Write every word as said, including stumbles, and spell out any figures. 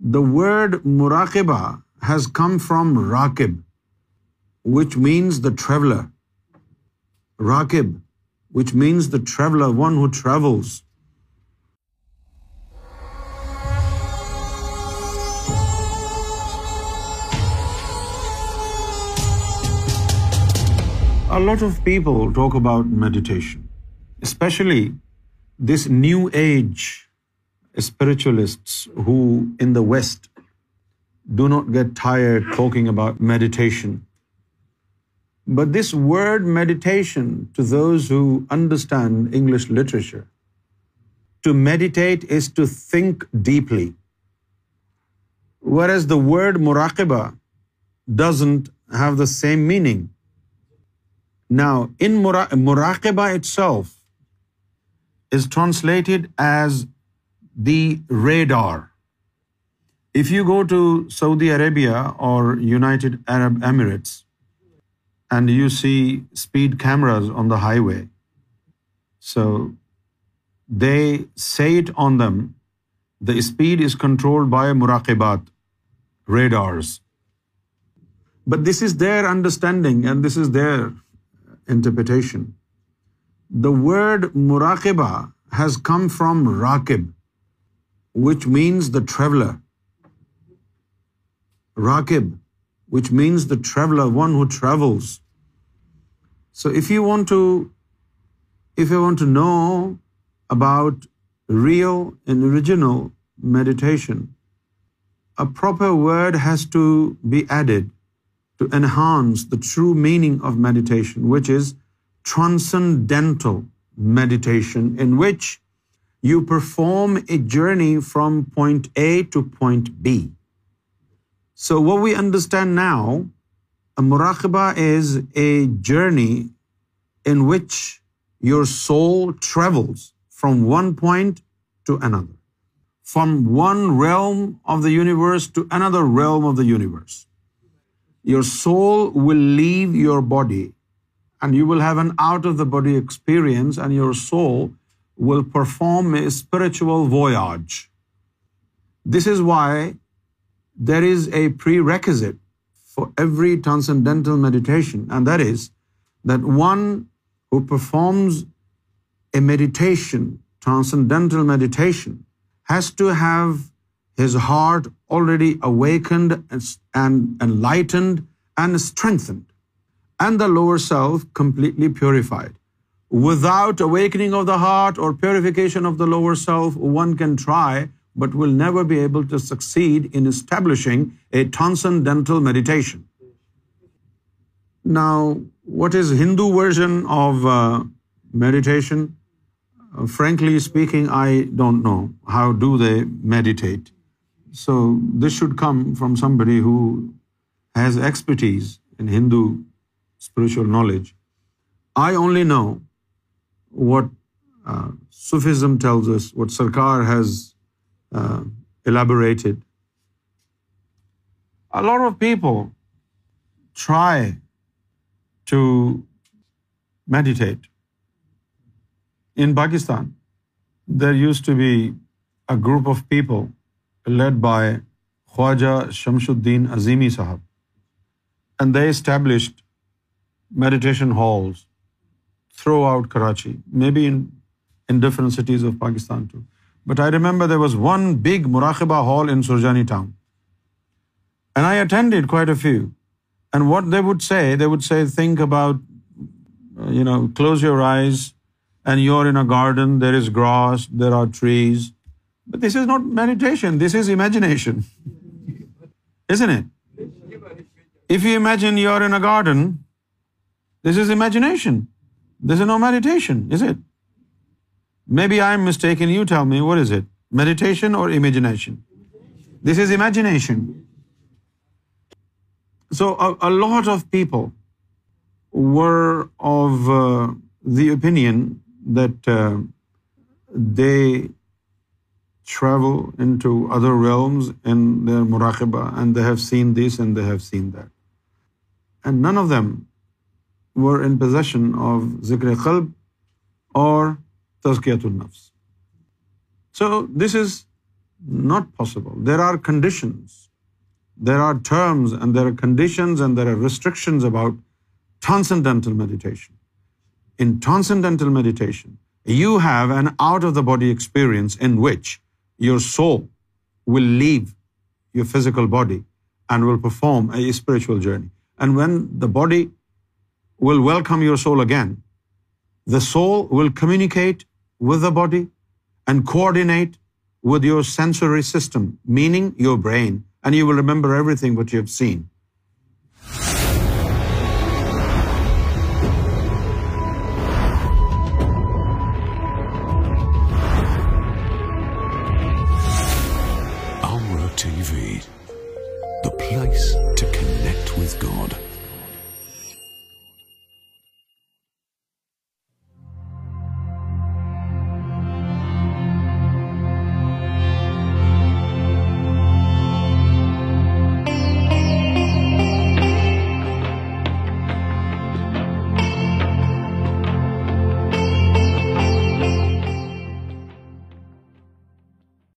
The word muraqiba has come from raqib, which means the traveler. Raqib, which means the traveler, one who travels. A lot of people talk about meditation, especially this new age spiritualists who in the West do not get tired talking about meditation. But this word meditation, to those who understand English literature, to meditate is to think deeply. Whereas the word muraqiba doesn't have the same meaning. Now, in mura- muraqiba itself is translated as the radar. If you go to Saudi Arabia or United Arab Emirates, and you see speed cameras on the highway, so they say it on them, the speed is controlled by muraqibat, radars. But this is their understanding and this is their interpretation. The word muraqiba has come from raqib, which means the traveler. Raqib, which means the traveler, one who travels. So if you want to, if you want to know about real and original meditation, a proper word has to be added to enhance the true meaning of meditation, which is transcendental meditation, in which you perform a journey from point A to point B. So what we understand now, a muraqiba is a journey in which your soul travels from one point to another, from one realm of the universe to another realm of the universe. Your soul will leave your body and you will have an out-of-the-body experience, and your soul will perform a spiritual voyage. This is why there is a prerequisite for every transcendental meditation, and that is that one who performs a meditation, transcendental meditation, has to have his heart already awakened and enlightened and strengthened, and the lower self completely purified. Without awakening of the heart or purification of the lower self, one can try but will never be able to succeed in establishing a transcendental meditation. Now, what is Hindu version of uh, meditation? Uh, frankly speaking, I don't know. How do they meditate? So this should come from somebody who has expertise in Hindu spiritual knowledge. I only know what uh, Sufism tells us, what Sarkar has Uh, elaborated. A lot of people try to meditate. In Pakistan, there used to be a group of people led by Khwaja Shamsuddin Azimi Sahab, and they established meditation halls throughout Karachi, maybe in, in different cities of Pakistan too. But I remember there was one big muraqiba hall in Surjani town. And I attended quite a few. And what they would say, they would say, think about, you know, close your eyes and you're in a garden, there is grass, there are trees. But this is not meditation, this is imagination. Isn't it? If you imagine you're in a garden, this is imagination. This is no meditation, is it? Maybe I'm mistaken, you tell me, what is it? Meditation or imagination? This is imagination. So a, a lot of people were of uh, the opinion that uh, they travel into other realms in their muraqiba, and they have seen this and they have seen that. And none of them were in possession of zikr al-qalb or tazkiyat al-nafs. So this is not possible. There are conditions. There are terms and there are conditions and there are restrictions about transcendental meditation. In transcendental meditation, you have an out-of-the-body experience in which your soul will leave your physical body and will perform a spiritual journey. And when the body will welcome your soul again, the soul will communicate with the body and coordinate with your sensory system, meaning your brain, and you will remember everything what you have seen. Amra T V, the place to connect with God.